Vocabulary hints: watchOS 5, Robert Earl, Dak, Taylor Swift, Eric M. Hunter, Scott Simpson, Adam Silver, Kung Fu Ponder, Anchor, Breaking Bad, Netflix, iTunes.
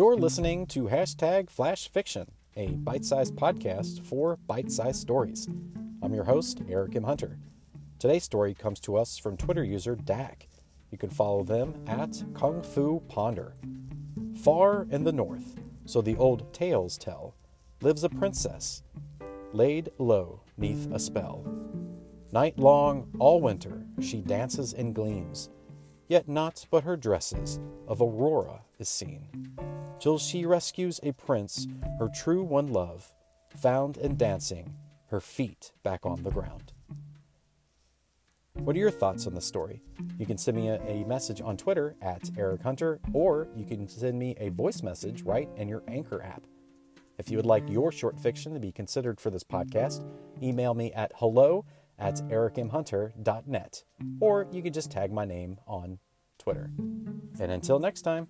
You're listening to #FlashFiction, a bite-sized podcast for bite-sized stories. I'm your host, Eric M. Hunter. Today's story comes to us from Twitter user Dak. You can follow them at Kung Fu Ponder. Far in the north, so the old tales tell, lives a princess, laid low 'neath a spell. Night long, all winter, she dances and gleams, yet naught but her dresses of Aurora is seen, till she rescues a prince, her true one love, found in dancing, her feet back on the ground. What are your thoughts on this story? You can send me a message on Twitter at Eric Hunter, or you can send me a voice message right in your Anchor app. If you would like your short fiction to be considered for this podcast, email me at hello@ericmhunter.net, or you can just tag my name on Twitter. And until next time.